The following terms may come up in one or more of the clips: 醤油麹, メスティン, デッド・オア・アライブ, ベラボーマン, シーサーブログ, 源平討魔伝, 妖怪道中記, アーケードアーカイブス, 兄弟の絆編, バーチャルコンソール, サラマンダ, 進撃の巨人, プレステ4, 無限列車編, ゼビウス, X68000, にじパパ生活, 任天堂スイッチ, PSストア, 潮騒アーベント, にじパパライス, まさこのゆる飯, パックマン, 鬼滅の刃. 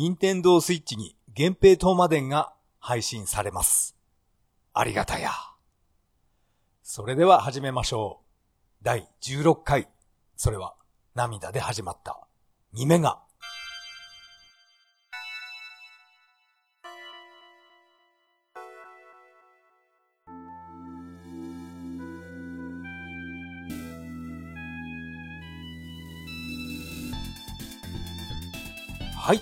任天堂スイッチに源平討魔伝が配信されます。ありがたや。それでは始めましょう。第16回、それは涙で始まった2メガ。はい、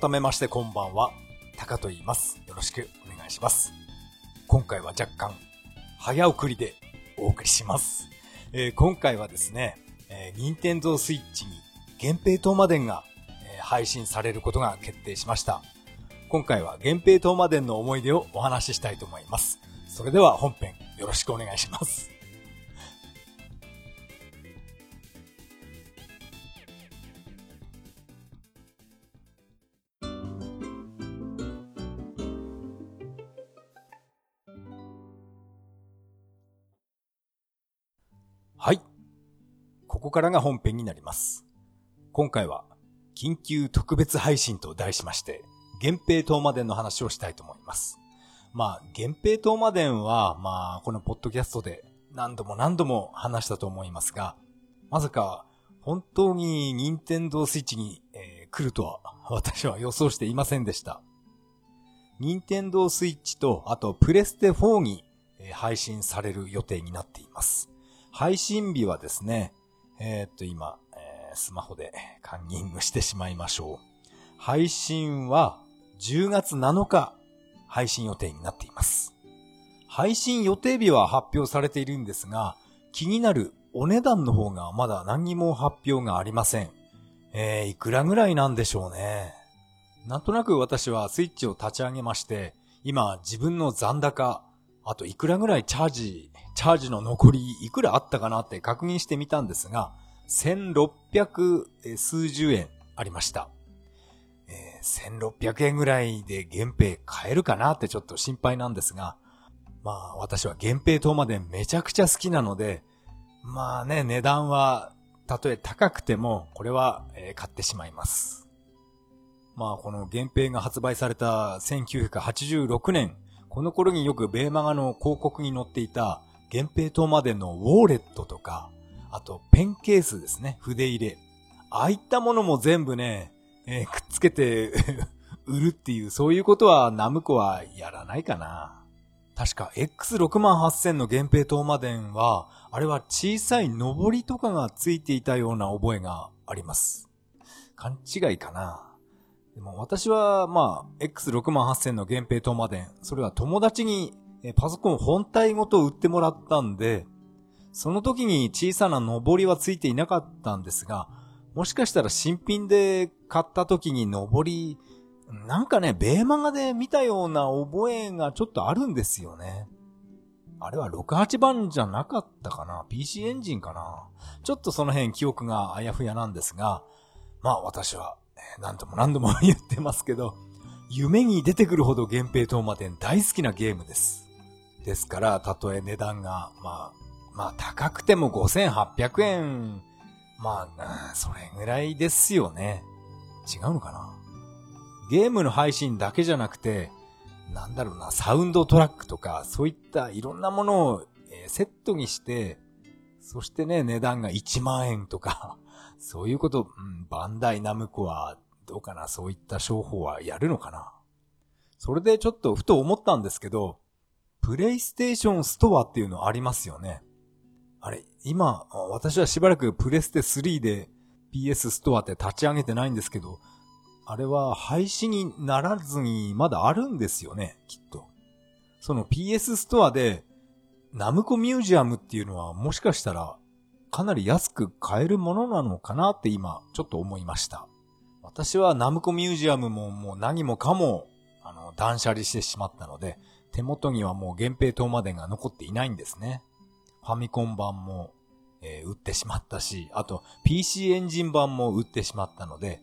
改めましてこんばんは、タカと言います。よろしくお願いします。今回は若干早送りでお送りします。今回はですね、任天堂スイッチに源平討魔伝が、配信されることが決定しました。今回は源平討魔伝の思い出をお話ししたいと思います。それでは本編よろしくお願いします。はい。ここからが本編になります。今回は、緊急特別配信と題しまして、源平討魔伝の話をしたいと思います。源平討魔伝は、このポッドキャストで何度も話したと思いますが、まさか、本当に任天堂スイッチに、来るとは、私は予想していませんでした。任天堂スイッチと、あと、プレステ4に、配信される予定になっています。配信日はですね、今、スマホでカンニングしてしまいましょう。配信は10月7日配信予定になっています。配信予定日は発表されているんですが、気になるお値段の方がまだ何にも発表がありません。いくらぐらいなんでしょうね。なんとなく私はスイッチを立ち上げまして、今自分の残高、あといくらぐらいチャージの残りいくらあったかなって確認してみたんですが、1600数十円ありました。1600円ぐらいで源平買えるかなってちょっと心配なんですが、私は源平討魔伝めちゃくちゃ好きなので、値段はたとえ高くてもこれは買ってしまいます。この源平が発売された1986年、この頃によくベーマガの広告に載っていた源平討魔伝のウォーレットとか、あとペンケースですね、筆入れ。ああいったものも全部ね、くっつけて売るっていう、そういうことはナムコはやらないかな。確か X68000 の源平討魔伝は、あれは小さい上りとかがついていたような覚えがあります。勘違いかな。でも私は、X68000 の源平討魔伝、それは友達にパソコン本体ごと売ってもらったんで、その時に小さな上りはついていなかったんですが、もしかしたら新品で買った時に上り、ベーマガで見たような覚えがちょっとあるんですよね。あれは68番じゃなかったかな？ PC エンジンかな？ちょっとその辺記憶があやふやなんですが、私は、何度も言ってますけど、夢に出てくるほど源平討魔伝大好きなゲームです。ですから、たとえ値段が、高くても5800円、それぐらいですよね。違うのかな？ゲームの配信だけじゃなくて、サウンドトラックとか、そういったいろんなものをセットにして、そしてね、値段が1万円とか、そういうこと、バンダイナムコはどうかな、そういった商法はやるのかな。それでちょっとふと思ったんですけど、プレイステーションストアっていうのありますよね。あれ、今、私はしばらくプレステ3で PS ストアって立ち上げてないんですけど、あれは廃止にならずにまだあるんですよね、きっと。その PS ストアでナムコミュージアムっていうのはもしかしたらかなり安く買えるものなのかなって今ちょっと思いました。私はナムコミュージアムもう何もかも断捨離してしまったので、手元にはもう源平討魔伝が残っていないんですね。ファミコン版も、売ってしまったし、あと PC エンジン版も売ってしまったので、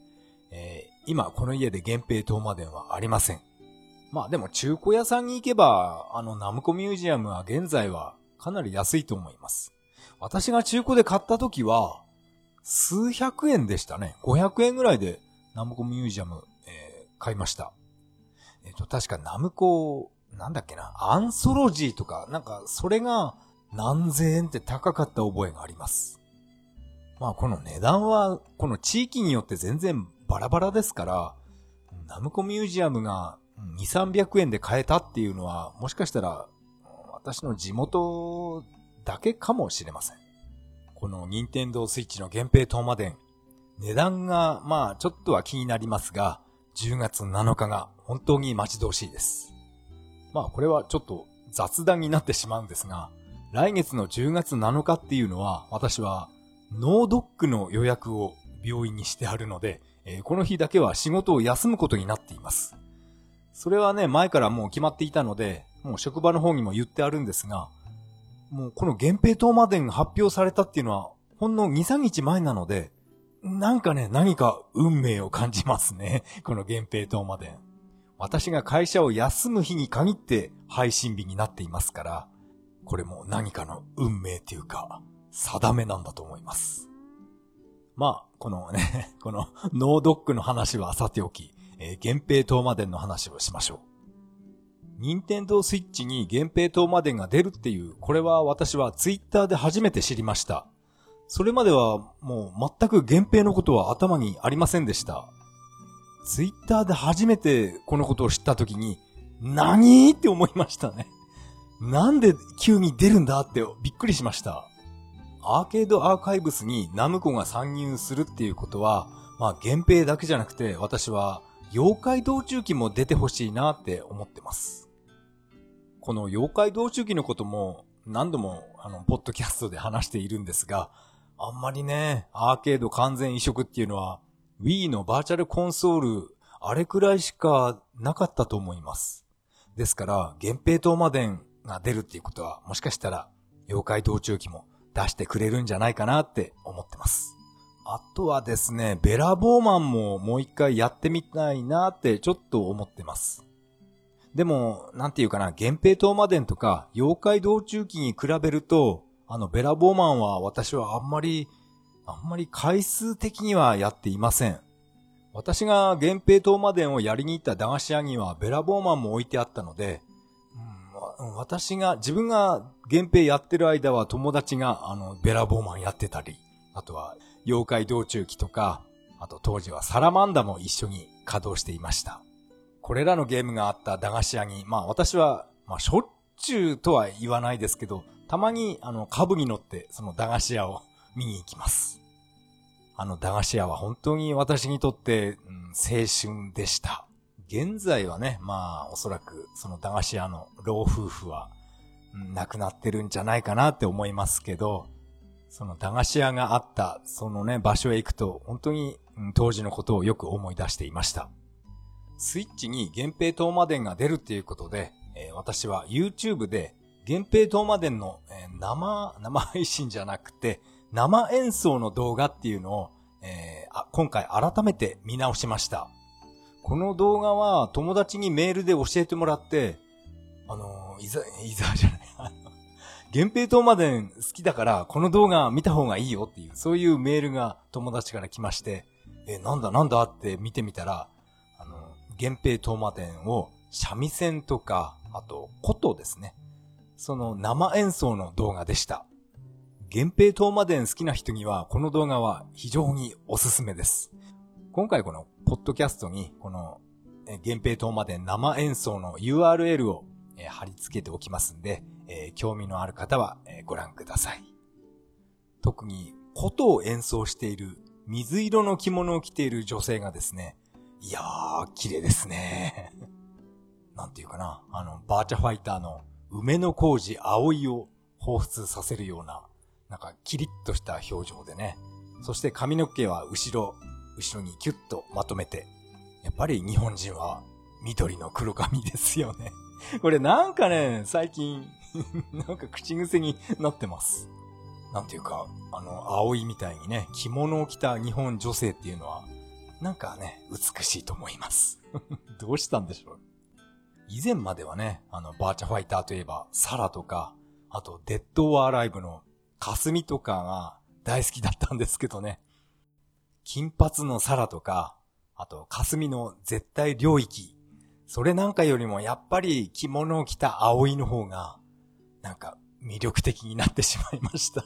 今この家で源平討魔伝はありません。でも中古屋さんに行けばナムコミュージアムは現在はかなり安いと思います。私が中古で買った時は数百円でしたね。500円ぐらいでナムコミュージアム、買いました。確かナムコ、なんだっけな、アンソロジーとか、なんかそれが何千円って高かった覚えがあります。まあこの値段は、この地域によって全然バラバラですから、ナムコミュージアムが2、300円で買えたっていうのは、もしかしたら私の地元だけかもしれません。この任天堂スイッチの源平東馬伝、値段がまあちょっとは気になりますが、10月7日が本当に待ち遠しいです。まあこれはちょっと雑談になってしまうんですが、来月の10月7日っていうのは私は脳ドックの予約を病院にしてあるので、この日だけは仕事を休むことになっています。それはね、前からもう決まっていたので、もう職場の方にも言ってあるんですが、もうこの源平東馬伝が発表されたっていうのはほんの 2,3 日前なので、なんかね、何か運命を感じますね。この源平東馬伝。私が会社を休む日に限って配信日になっていますから、これも何かの運命というか、定めなんだと思います。まあ、このね、このノードックの話はさておき、源平東馬伝の話をしましょう。任天堂スイッチに源平東馬伝が出るっていう、これは私はツイッターで初めて知りました。それまではもう全く源平のことは頭にありませんでした。ツイッターで初めてこのことを知ったときに、何って思いましたね。なんで急に出るんだってびっくりしました。アーケードアーカイブスにナムコが参入するっていうことは、まあ源平だけじゃなくて私は妖怪道中記も出てほしいなって思ってます。この妖怪道中記のことも何度もポッドキャストで話しているんですが、あんまりね、アーケード完全移植っていうのは Wii のバーチャルコンソールあれくらいしかなかったと思います。ですから源平東馬伝が出るっていうことは、もしかしたら妖怪道中記も出してくれるんじゃないかなって思ってます。あとはですね、ベラボーマンももう一回やってみたいなってちょっと思ってます。でも、なんていうかな、源平東馬伝とか、妖怪道中記に比べると、ベラボーマンは私はあんまり回数的にはやっていません。私が源平東馬伝をやりに行った駄菓子屋には、ベラボーマンも置いてあったので、自分が源平やってる間は友達が、ベラボーマンやってたり、あとは、妖怪道中記とか、あと当時はサラマンダも一緒に稼働していました。これらのゲームがあった駄菓子屋に、まあ私は、まあしょっちゅうとは言わないですけど、たまに株に乗ってその駄菓子屋を見に行きます。駄菓子屋は本当に私にとって、青春でした。現在はね、まあおそらくその駄菓子屋の老夫婦は、亡くなってるんじゃないかなって思いますけど、その駄菓子屋があった、そのね、場所へ行くと本当に、当時のことをよく思い出していました。スイッチに源平東馬伝が出るっていうことで、私は YouTube で源平東馬伝の、生配信じゃなくて生演奏の動画っていうのを、今回改めて見直しました。この動画は友達にメールで教えてもらって、源平東馬伝好きだからこの動画見た方がいいよっていう、そういうメールが友達から来まして、なんだって見てみたら、源平東馬伝を三味線とか、あと琴ですね、その生演奏の動画でした。源平東馬伝好きな人にはこの動画は非常におすすめです。今回このポッドキャストにこの源平東馬伝生演奏の URL を貼り付けておきますんで、興味のある方はご覧ください。特に琴を演奏している水色の着物を着ている女性がですね、いやー、綺麗ですね。なんていうかな、バーチャファイターの梅の小路葵を彷彿させるような、なんかキリッとした表情でね。そして髪の毛は後ろにキュッとまとめて。やっぱり日本人は緑の黒髪ですよね。これなんかね、最近、なんか口癖になってます。なんていうか、葵みたいにね、着物を着た日本女性っていうのは、なんかね、美しいと思います。どうしたんでしょう。以前まではね、バーチャファイターといえば、サラとか、あと、デッド・オア・アライブのカスミとかが大好きだったんですけどね。金髪のサラとか、あと霞の絶対領域、それなんかよりもやっぱり着物を着た葵の方がなんか魅力的になってしまいました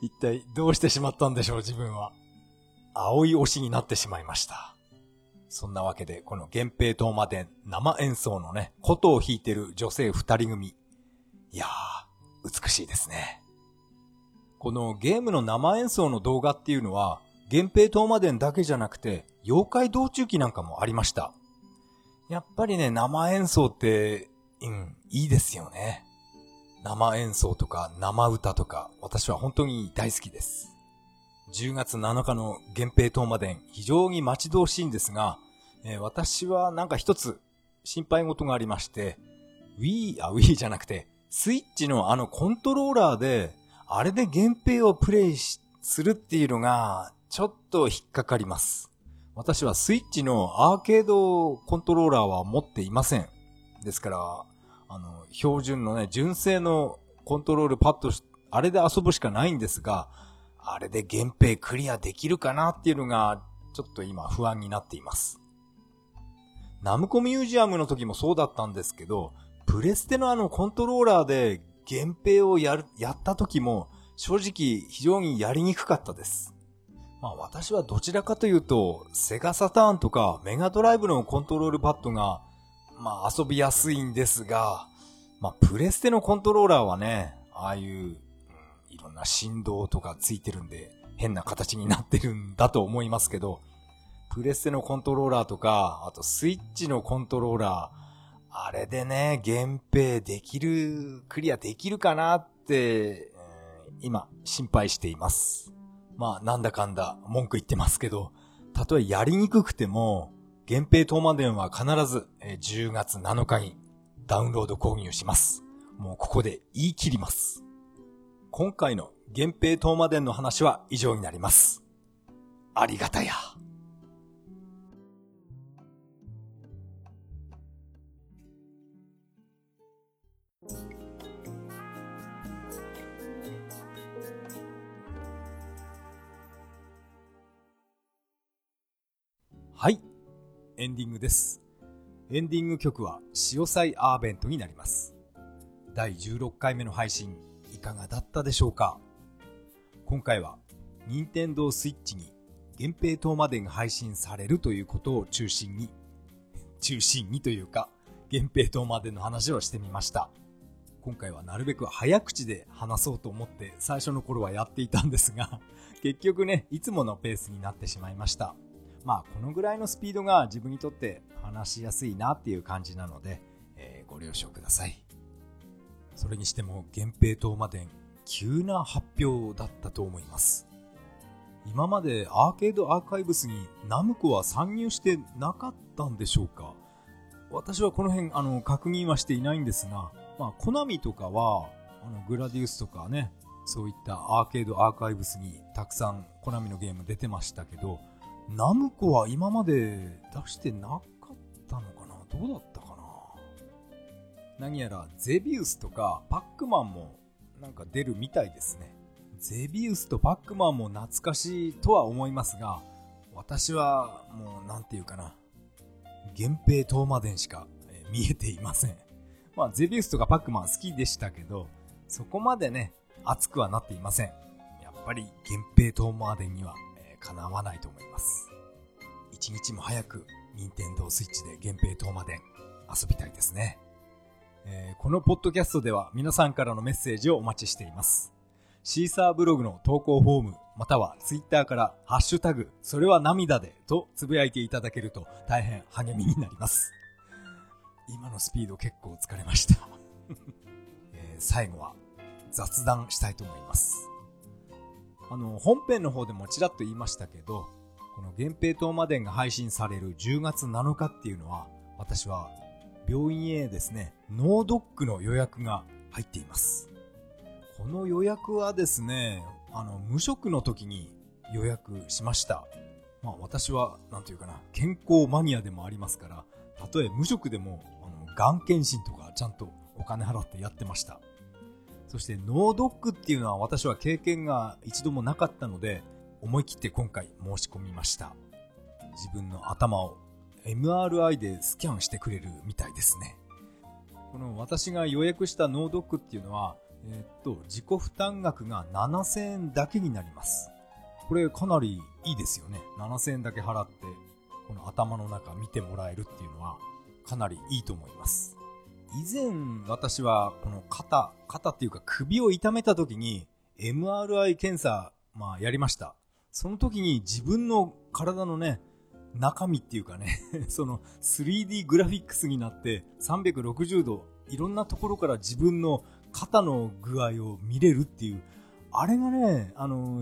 一体どうしてしまったんでしょう、自分は。葵推しになってしまいました。そんなわけで、この源平島まで生演奏のね、琴を弾いてる女性二人組、いやー美しいですね。このゲームの生演奏の動画っていうのは、源平島までだけじゃなくて妖怪道中記なんかもありました。やっぱりね、生演奏っていいですよね。生演奏とか生歌とか、私は本当に大好きです。10月7日の源平島まで非常に待ち遠しいんですが、私はなんか一つ心配事がありまして、スイッチのあのコントローラーであれで源平をプレイするっていうのがちょっと引っかかります。私はスイッチのアーケードコントローラーは持っていません。ですから、標準のね、純正のコントロールパッド、あれで遊ぶしかないんですが、あれで源平クリアできるかなっていうのがちょっと今不安になっています。ナムコミュージアムの時もそうだったんですけど、プレステのあのコントローラーで源平をやった時も正直非常にやりにくかったです。まあ私はどちらかというとセガサターンとかメガドライブのコントロールパッドがまあ遊びやすいんですが、まあプレステのコントローラーはね、ああいういろんな振動とかついてるんで変な形になってるんだと思いますけど、プレステのコントローラーとか、あとスイッチのコントローラー、あれでね、源平クリアできるかなって今心配しています。まあなんだかんだ文句言ってますけど、たとえやりにくくても源平島までは必ず10月7日にダウンロード購入します。もうここで言い切ります。今回の源平島までの話は以上になります。ありがたや。はい、エンディングです。エンディング曲は潮騒アーベントになります。第16回目の配信いかがだったでしょうか。今回は任天堂スイッチに源平島までが配信されるということを中心にというか、源平島までの話をしてみました。今回はなるべく早口で話そうと思って最初の頃はやっていたんですが、結局ね、いつものペースになってしまいました。まあこのぐらいのスピードが自分にとって話しやすいなっていう感じなので、ご了承ください。それにしても源平島まで急な発表だったと思います。今までアーケードアーカイブスにナムコは参入してなかったんでしょうか。私はこの辺確認はしていないんですが、まあコナミとかはグラディウスとかね、そういったアーケードアーカイブスにたくさんコナミのゲーム出てましたけど、ナムコは今まで出してなかったのかな、どうだったかな。何やらゼビウスとかパックマンもなんか出るみたいですね。ゼビウスとパックマンも懐かしいとは思いますが、私はもうなんていうかな、源平島までしか見えていません。まあゼビウスとかパックマン好きでしたけど、そこまでね熱くはなっていません。やっぱり源平島までには叶わないと思います。一日も早く任天堂スイッチで源平島まで遊びたいですね。このポッドキャストでは皆さんからのメッセージをお待ちしています。シーサーブログの投稿フォーム、またはツイッターからハッシュタグそれは涙でとつぶやいていただけると大変励みになります。今のスピード結構疲れました最後は雑談したいと思います。本編の方でもちらっと言いましたけど、この源平島までが配信される10月7日っていうのは、私は病院へですね、脳ドックの予約が入っています。この予約はですね、無職の時に予約しました。まあ私はなんていうかな、健康マニアでもありますから、たとえ無職でもがん検診とかちゃんとお金払ってやってました。そして脳ドックっていうのは私は経験が一度もなかったので、思い切って今回申し込みました。自分の頭を MRI でスキャンしてくれるみたいですね。この私が予約した脳ドックっていうのは、自己負担額が7000円だけになります。これかなりいいですよね。7000円だけ払ってこの頭の中見てもらえるっていうのはかなりいいと思います。以前私はこの肩っていうか首を痛めた時に MRI 検査、やりました。その時に自分の体のね、中身っていうかねその 3D グラフィックスになって360度いろんなところから自分の肩の具合を見れるっていう、あれがね、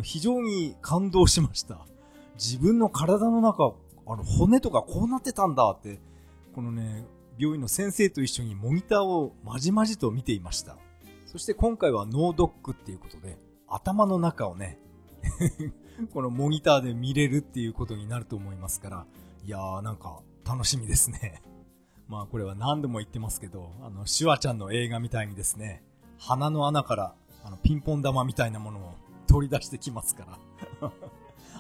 非常に感動しました。自分の体の中、骨とかこうなってたんだって、このね、病院の先生と一緒にモニターをまじまじと見ていました。そして今回は脳ドックっていうことで、頭の中をね、このモニターで見れるっていうことになると思いますから、いやーなんか楽しみですね。これは何度も言ってますけど、シュワちゃんの映画みたいにですね、鼻の穴からピンポン玉みたいなものを取り出してきますから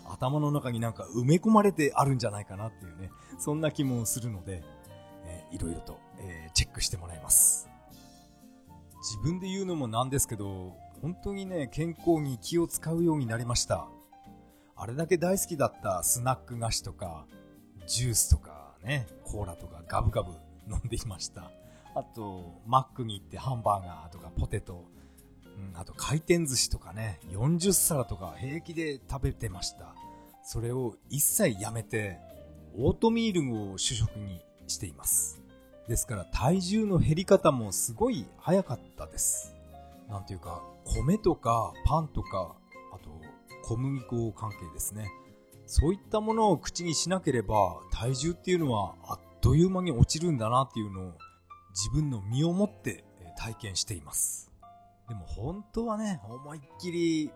頭の中になんか埋め込まれてあるんじゃないかなっていうね、そんな気もするので、いろいろと、チェックしてもらいます。自分で言うのもなんですけど、本当にね、健康に気を使うようになりました。あれだけ大好きだったスナック菓子とかジュースとかね、コーラとかガブガブ飲んでいました。あとマックに行ってハンバーガーとかポテト、あと回転寿司とかね、40皿とか平気で食べてました。それを一切やめてオートミールを主食にしています。ですから体重の減り方もすごい早かったです。なんていうか、米とかパンとか、あと小麦粉関係ですね、そういったものを口にしなければ体重っていうのはあっという間に落ちるんだなっていうのを自分の身をもって体験しています。でも本当はね、思いっきり、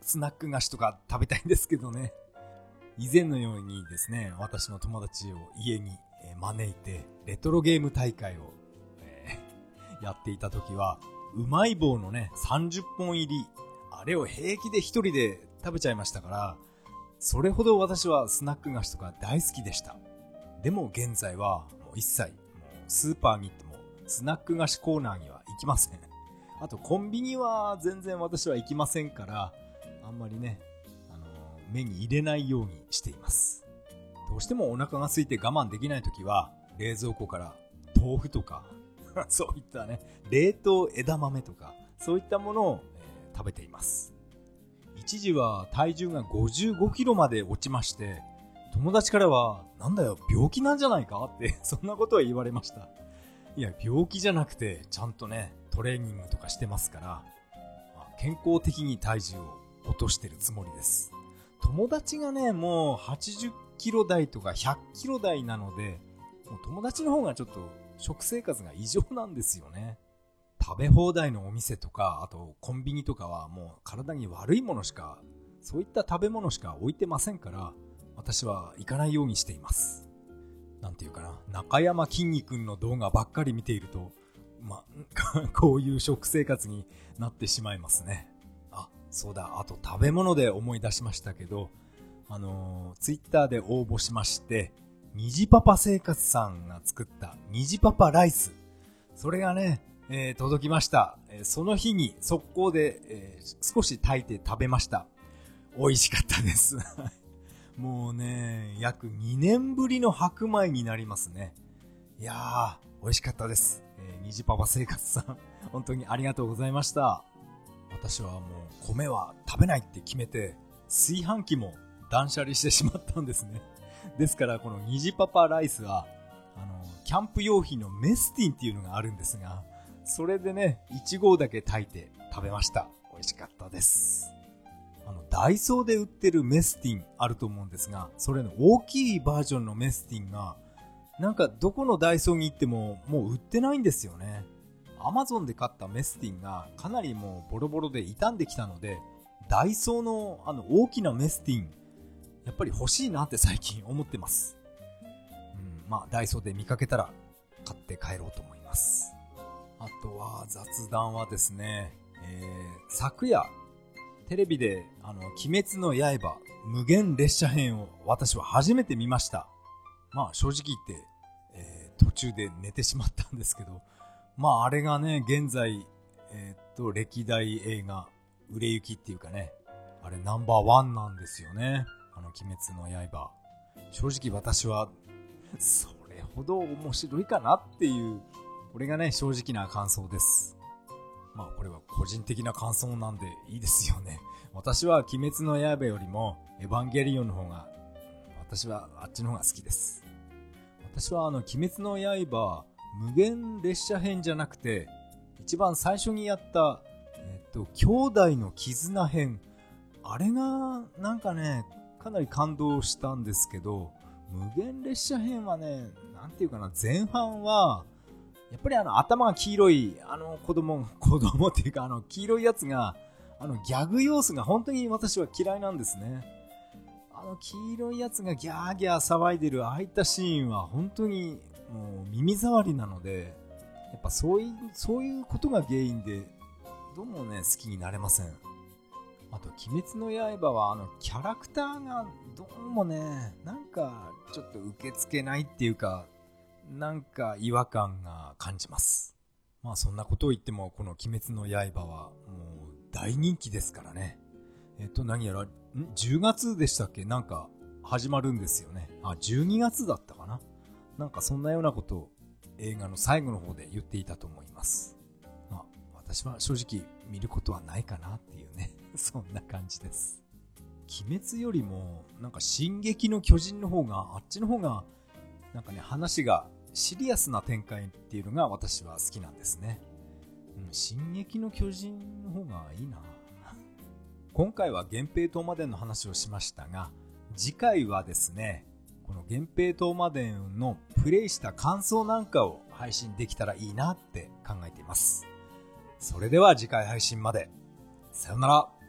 スナック菓子とか食べたいんですけどね。以前のようにですね、私の友達を家に招いてレトロゲーム大会を、やっていた時は、うまい棒のね、30本入り、あれを平気で一人で食べちゃいましたから、それほど私はスナック菓子とか大好きでした。でも現在はもう一切、スーパーに行ってもスナック菓子コーナーには行きません。あとコンビニは全然私は行きませんから、あんまりね、目に入れないようにしています。どうしてもお腹が空いて我慢できないときは冷蔵庫から豆腐とかそういったね、冷凍枝豆とかそういったものを、食べています。一時は体重が55キロまで落ちまして、友達からはなんだよ病気なんじゃないかってそんなことは言われました。いや病気じゃなくて、ちゃんとねトレーニングとかしてますから、健康的に体重を落としてるつもりです。友達がね、もう80キロ台とか100キロ台なので、もう友達の方がちょっと食生活が異常なんですよね。食べ放題のお店とか、あとコンビニとかはもう体に悪いものしか、そういった食べ物しか置いてませんから、私は行かないようにしています。なんていうかな、中山きんに君の動画ばっかり見ていると、こういう食生活になってしまいますね。あ、そうだ、あと食べ物で思い出しましたけど、ツイッターで応募しまして、にじパパ生活さんが作ったにじパパライス、それがね、届きました。その日に速攻で、少し炊いて食べました。美味しかったですもうね、約2年ぶりの白米になりますね。いやー、美味しかったです。にじパパ生活さん、本当にありがとうございました。私はもう米は食べないって決めて、炊飯器も断捨離してしまったんですね。ですからこのにじパパライスは、キャンプ用品のメスティンっていうのがあるんですが、それでね、1合だけ炊いて食べました。美味しかったです。ダイソーで売ってるメスティンあると思うんですが、それの大きいバージョンのメスティンが、なんかどこのダイソーに行ってももう売ってないんですよね。アマゾンで買ったメスティンがかなりもうボロボロで傷んできたので、ダイソーの大きなメスティン、やっぱり欲しいなって最近思ってます。ダイソーで見かけたら買って帰ろうと思います。あとは雑談はですね、昨夜テレビで鬼滅の刃無限列車編を私は初めて見ました。まあ正直言って、途中で寝てしまったんですけど、まああれがね、現在、歴代映画売れ行きっていうかね、あれナンバーワンなんですよね、鬼滅の刃。正直私はそれほど面白いかなっていう、これがね正直な感想です。まあこれは個人的な感想なんでいいですよね。私は鬼滅の刃よりもエヴァンゲリオンの方が、私はあっちの方が好きです。私は鬼滅の刃無限列車編じゃなくて、一番最初にやった、兄弟の絆編、あれがなんかねかなり感動したんですけど、無限列車編はね、なんていうかな、前半はやっぱり頭が黄色い子供っていうか黄色いやつが、ギャグ要素が本当に私は嫌いなんですね。黄色いやつがギャーギャー騒いでるああいったシーンは本当にもう耳障りなので、やっぱそういうことが原因でどうもね好きになれません。あと鬼滅の刃はキャラクターがどうもね、なんかちょっと受け付けないっていうか、なんか違和感が感じます。まあそんなことを言っても、この鬼滅の刃はもう大人気ですからね。何やら10月でしたっけ、なんか始まるんですよね。12月だったかな、なんかそんなようなことを映画の最後の方で言っていたと思います。まあ私は正直見ることはないかなっていうねそんな感じです。鬼滅よりもなんか進撃の巨人の方が、あっちの方がなんかね、話がシリアスな展開っていうのが私は好きなんですね。進撃の巨人の方がいいな。今回は源平討魔伝の話をしましたが、次回はですね、この源平討魔伝のプレイした感想なんかを配信できたらいいなって考えています。それでは次回配信まで。さよなら。